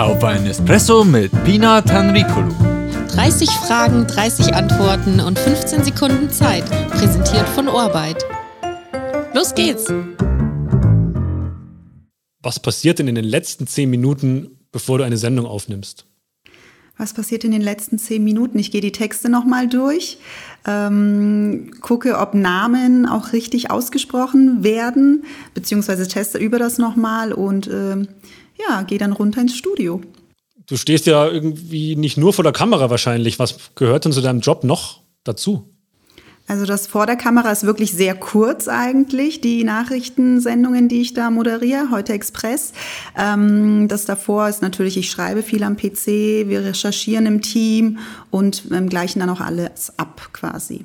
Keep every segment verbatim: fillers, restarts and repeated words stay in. Auf ein Espresso mit Pınar Tanrıkulu. dreißig Fragen, dreißig Antworten und fünfzehn Sekunden Zeit. Präsentiert von Orbeit. Los geht's! Was passiert denn in den letzten zehn Minuten, bevor du eine Sendung aufnimmst? Was passiert in den letzten zehn Minuten? Ich gehe die Texte nochmal durch, ähm, gucke, ob Namen auch richtig ausgesprochen werden, beziehungsweise teste über das nochmal und ähm, ja, gehe dann runter ins Studio. Du stehst ja irgendwie nicht nur vor der Kamera wahrscheinlich. Was gehört denn zu deinem Job noch dazu? Also das vor der Kamera ist wirklich sehr kurz eigentlich, die Nachrichtensendungen, die ich da moderiere, Heute Express. Ähm, das davor ist natürlich, ich schreibe viel am P C, wir recherchieren im Team und ähm, gleichen dann auch alles ab quasi.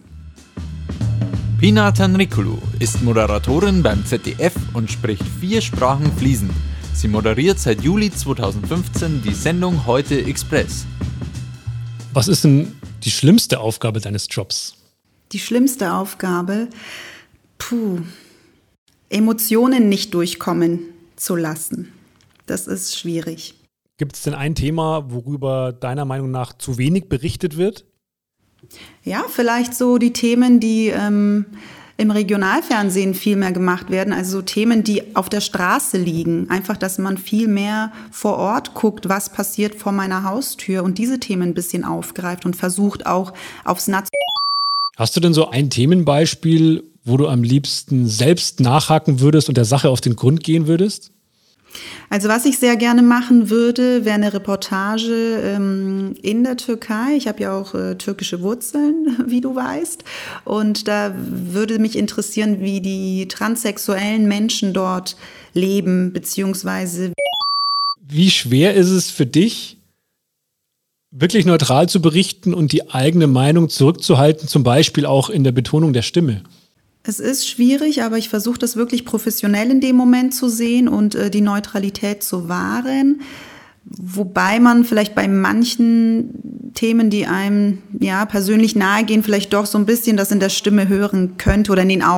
Pınar Tanrıkulu ist Moderatorin beim Z D F und spricht vier Sprachen fließend. Sie moderiert seit Juli zweitausendfünfzehn die Sendung Heute Express. Was ist denn die schlimmste Aufgabe deines Jobs? Die schlimmste Aufgabe, puh, Emotionen nicht durchkommen zu lassen. Das ist schwierig. Gibt es denn ein Thema, worüber deiner Meinung nach zu wenig berichtet wird? Ja, vielleicht so die Themen, die ähm, im Regionalfernsehen viel mehr gemacht werden. Also so Themen, die auf der Straße liegen. Einfach, dass man viel mehr vor Ort guckt, was passiert vor meiner Haustür und diese Themen ein bisschen aufgreift und versucht auch aufs Nationale. Hast du denn so ein Themenbeispiel, wo du am liebsten selbst nachhaken würdest und der Sache auf den Grund gehen würdest? Also was ich sehr gerne machen würde, wäre eine Reportage ähm, in der Türkei. Ich habe ja auch äh, türkische Wurzeln, wie du weißt. Und da würde mich interessieren, wie die transsexuellen Menschen dort leben, beziehungsweise... Wie schwer ist es für dich, wirklich neutral zu berichten und die eigene Meinung zurückzuhalten, zum Beispiel auch in der Betonung der Stimme? Es ist schwierig, aber ich versuche das wirklich professionell in dem Moment zu sehen und äh, die Neutralität zu wahren. Wobei man vielleicht bei manchen Themen, die einem ja persönlich nahe gehen, vielleicht doch so ein bisschen das in der Stimme hören könnte oder in den Augen.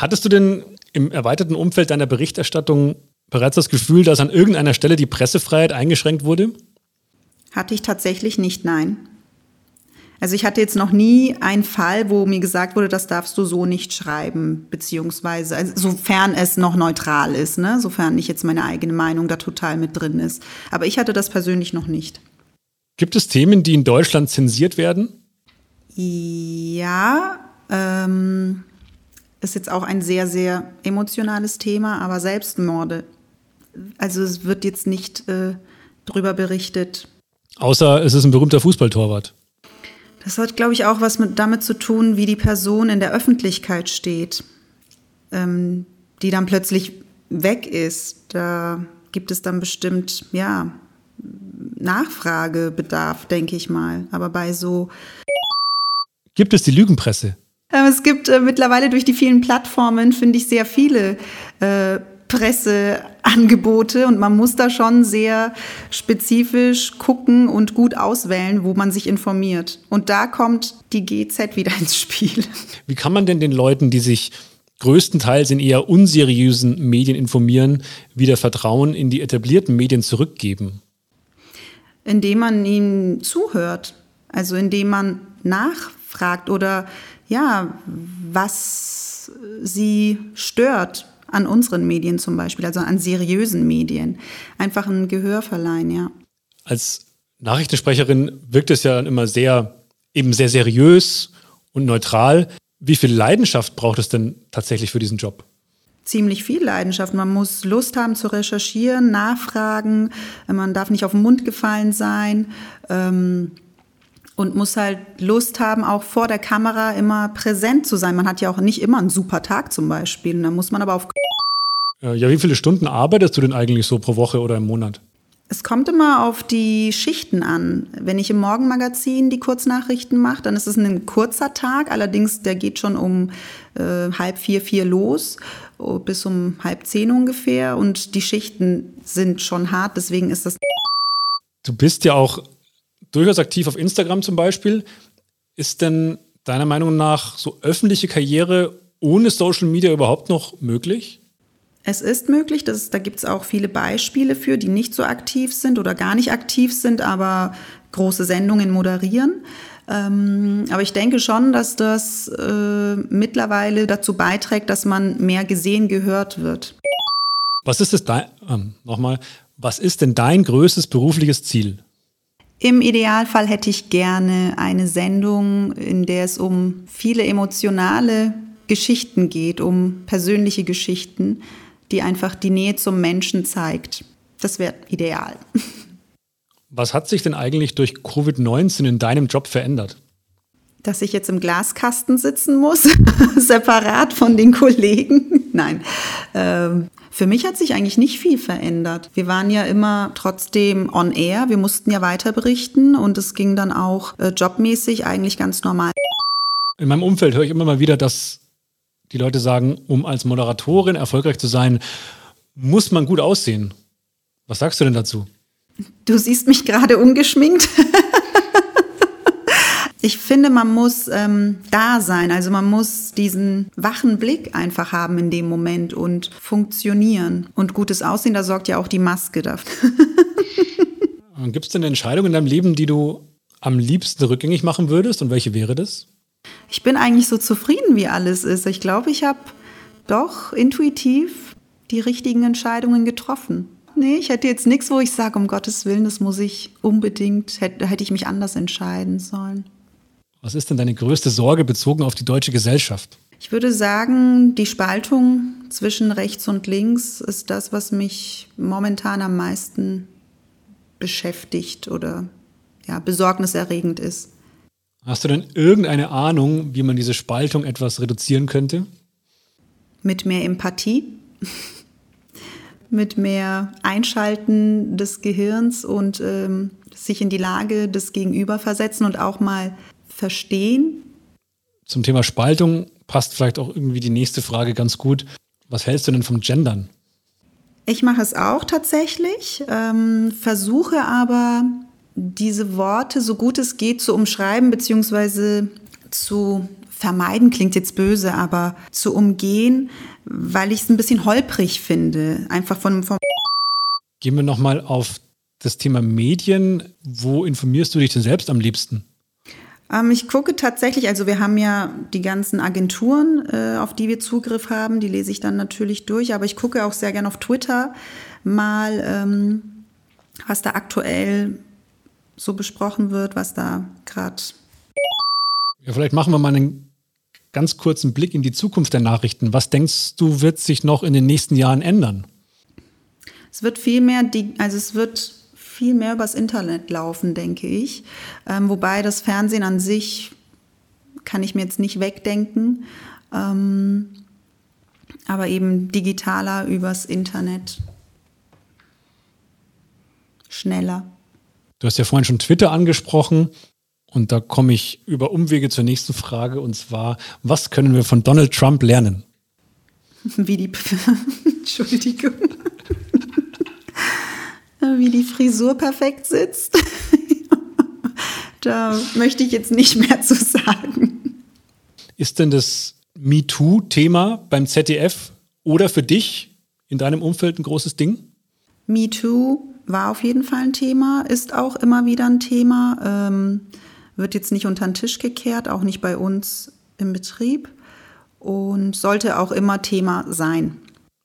Hattest du denn im erweiterten Umfeld deiner Berichterstattung bereits das Gefühl, dass an irgendeiner Stelle die Pressefreiheit eingeschränkt wurde? Hatte ich tatsächlich nicht, nein. Also ich hatte jetzt noch nie einen Fall, wo mir gesagt wurde, das darfst du so nicht schreiben, beziehungsweise, also sofern es noch neutral ist, ne? Sofern nicht jetzt meine eigene Meinung da total mit drin ist. Aber ich hatte das persönlich noch nicht. Gibt es Themen, die in Deutschland zensiert werden? Ja, ähm, ist jetzt auch ein sehr, sehr emotionales Thema, aber Selbstmorde. Also es wird jetzt nicht äh, drüber berichtet. Außer es ist ein berühmter Fußballtorwart. Das hat, glaube ich, auch was mit, damit zu tun, wie die Person in der Öffentlichkeit steht, ähm, die dann plötzlich weg ist. Da gibt es dann bestimmt, ja, Nachfragebedarf, denke ich mal. Aber bei so... Gibt es die Lügenpresse? Ähm, es gibt äh, mittlerweile durch die vielen Plattformen, finde ich, sehr viele äh, Presseangebote und man muss da schon sehr spezifisch gucken und gut auswählen, wo man sich informiert. Und da kommt die G E Z wieder ins Spiel. Wie kann man denn den Leuten, die sich größtenteils in eher unseriösen Medien informieren, wieder Vertrauen in die etablierten Medien zurückgeben? Indem man ihnen zuhört, also indem man nachfragt oder ja, was sie stört. An unseren Medien zum Beispiel, also an seriösen Medien. Einfach ein Gehör verleihen, ja. Als Nachrichtensprecherin wirkt es ja immer sehr, eben sehr seriös und neutral. Wie viel Leidenschaft braucht es denn tatsächlich für diesen Job? Ziemlich viel Leidenschaft. Man muss Lust haben zu recherchieren, nachfragen. Man darf nicht auf den Mund gefallen sein. Ähm Und muss halt Lust haben, auch vor der Kamera immer präsent zu sein. Man hat ja auch nicht immer einen super Tag zum Beispiel. Und dann muss man aber auf... Ja, wie viele Stunden arbeitest du denn eigentlich so pro Woche oder im Monat? Es kommt immer auf die Schichten an. Wenn ich im Morgenmagazin die Kurznachrichten mache, dann ist es ein kurzer Tag. Allerdings, der geht schon um äh, halb vier, vier los, bis um halb zehn ungefähr. Und die Schichten sind schon hart, deswegen ist das... Du bist ja auch... durchaus aktiv auf Instagram zum Beispiel. Ist denn deiner Meinung nach so öffentliche Karriere ohne Social Media überhaupt noch möglich? Es ist möglich, das, da gibt es auch viele Beispiele für, die nicht so aktiv sind oder gar nicht aktiv sind, aber große Sendungen moderieren. Ähm, aber ich denke schon, dass das äh, mittlerweile dazu beiträgt, dass man mehr gesehen, gehört wird. Was ist es dein, ähm, nochmal, was ist denn dein größtes berufliches Ziel? Im Idealfall hätte ich gerne eine Sendung, in der es um viele emotionale Geschichten geht, um persönliche Geschichten, die einfach die Nähe zum Menschen zeigt. Das wäre ideal. Was hat sich denn eigentlich durch Covid neunzehn in deinem Job verändert? Dass ich jetzt im Glaskasten sitzen muss, separat von den Kollegen. Nein, ähm, für mich hat sich eigentlich nicht viel verändert. Wir waren ja immer trotzdem on air, wir mussten ja weiter berichten und es ging dann auch äh, jobmäßig eigentlich ganz normal. In meinem Umfeld höre ich immer mal wieder, dass die Leute sagen, um als Moderatorin erfolgreich zu sein, muss man gut aussehen. Was sagst du denn dazu? Du siehst mich gerade ungeschminkt. Ich finde, man muss ähm, da sein, also man muss diesen wachen Blick einfach haben in dem Moment und funktionieren. Und gutes Aussehen, da sorgt ja auch die Maske dafür. Gibt es denn eine Entscheidung in deinem Leben, die du am liebsten rückgängig machen würdest und welche wäre das? Ich bin eigentlich so zufrieden, wie alles ist. Ich glaube, ich habe doch intuitiv die richtigen Entscheidungen getroffen. Nee, ich hätte jetzt nichts, wo ich sage, um Gottes Willen, das muss ich unbedingt, hätte, hätte ich mich anders entscheiden sollen. Was ist denn deine größte Sorge bezogen auf die deutsche Gesellschaft? Ich würde sagen, die Spaltung zwischen rechts und links ist das, was mich momentan am meisten beschäftigt oder ja, besorgniserregend ist. Hast du denn irgendeine Ahnung, wie man diese Spaltung etwas reduzieren könnte? Mit mehr Empathie, mit mehr Einschalten des Gehirns und ähm, sich in die Lage des Gegenüber versetzen und auch mal verstehen. Zum Thema Spaltung passt vielleicht auch irgendwie die nächste Frage ganz gut. Was hältst du denn vom Gendern? Ich mache es auch tatsächlich, ähm, versuche aber diese Worte, so gut es geht, zu umschreiben bzw. zu vermeiden, klingt jetzt böse, aber zu umgehen, weil ich es ein bisschen holprig finde. Einfach von, von Gehen wir nochmal auf das Thema Medien. Wo informierst du dich denn selbst am liebsten? Ähm, ich gucke tatsächlich, also wir haben ja die ganzen Agenturen, äh, auf die wir Zugriff haben, die lese ich dann natürlich durch, aber ich gucke auch sehr gerne auf Twitter mal, ähm, was da aktuell so besprochen wird, was da gerade... Ja, vielleicht machen wir mal einen ganz kurzen Blick in die Zukunft der Nachrichten. Was denkst du, wird sich noch in den nächsten Jahren ändern? Es wird viel mehr, die, also es wird viel mehr übers Internet laufen, denke ich. Ähm, wobei das Fernsehen an sich kann ich mir jetzt nicht wegdenken. Ähm, aber eben digitaler übers Internet. Schneller. Du hast ja vorhin schon Twitter angesprochen und da komme ich über Umwege zur nächsten Frage und zwar, was können wir von Donald Trump lernen? Wie die, P- Entschuldigung. Wie die Frisur perfekt sitzt, da möchte ich jetzt nicht mehr zu sagen. Ist denn das MeToo-Thema beim Z D F oder für dich in deinem Umfeld ein großes Ding? MeToo war auf jeden Fall ein Thema, ist auch immer wieder ein Thema, ähm, wird jetzt nicht unter den Tisch gekehrt, auch nicht bei uns im Betrieb und sollte auch immer Thema sein.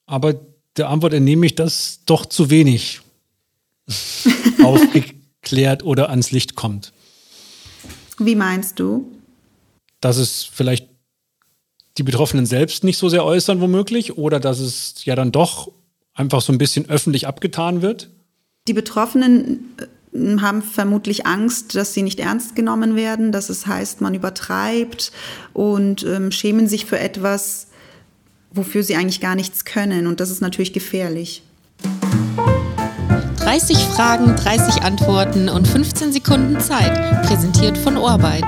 Aber der Antwort entnehme ich, dass doch zu wenig aufgeklärt oder ans Licht kommt. Wie meinst du? Dass es vielleicht die Betroffenen selbst nicht so sehr äußern womöglich oder dass es ja dann doch einfach so ein bisschen öffentlich abgetan wird? Die Betroffenen haben vermutlich Angst, dass sie nicht ernst genommen werden, dass es heißt, man übertreibt und ähm, schämen sich für etwas, wofür sie eigentlich gar nichts können. Und das ist natürlich gefährlich. dreißig Fragen, dreißig Antworten und fünfzehn Sekunden Zeit. Präsentiert von Orbeit.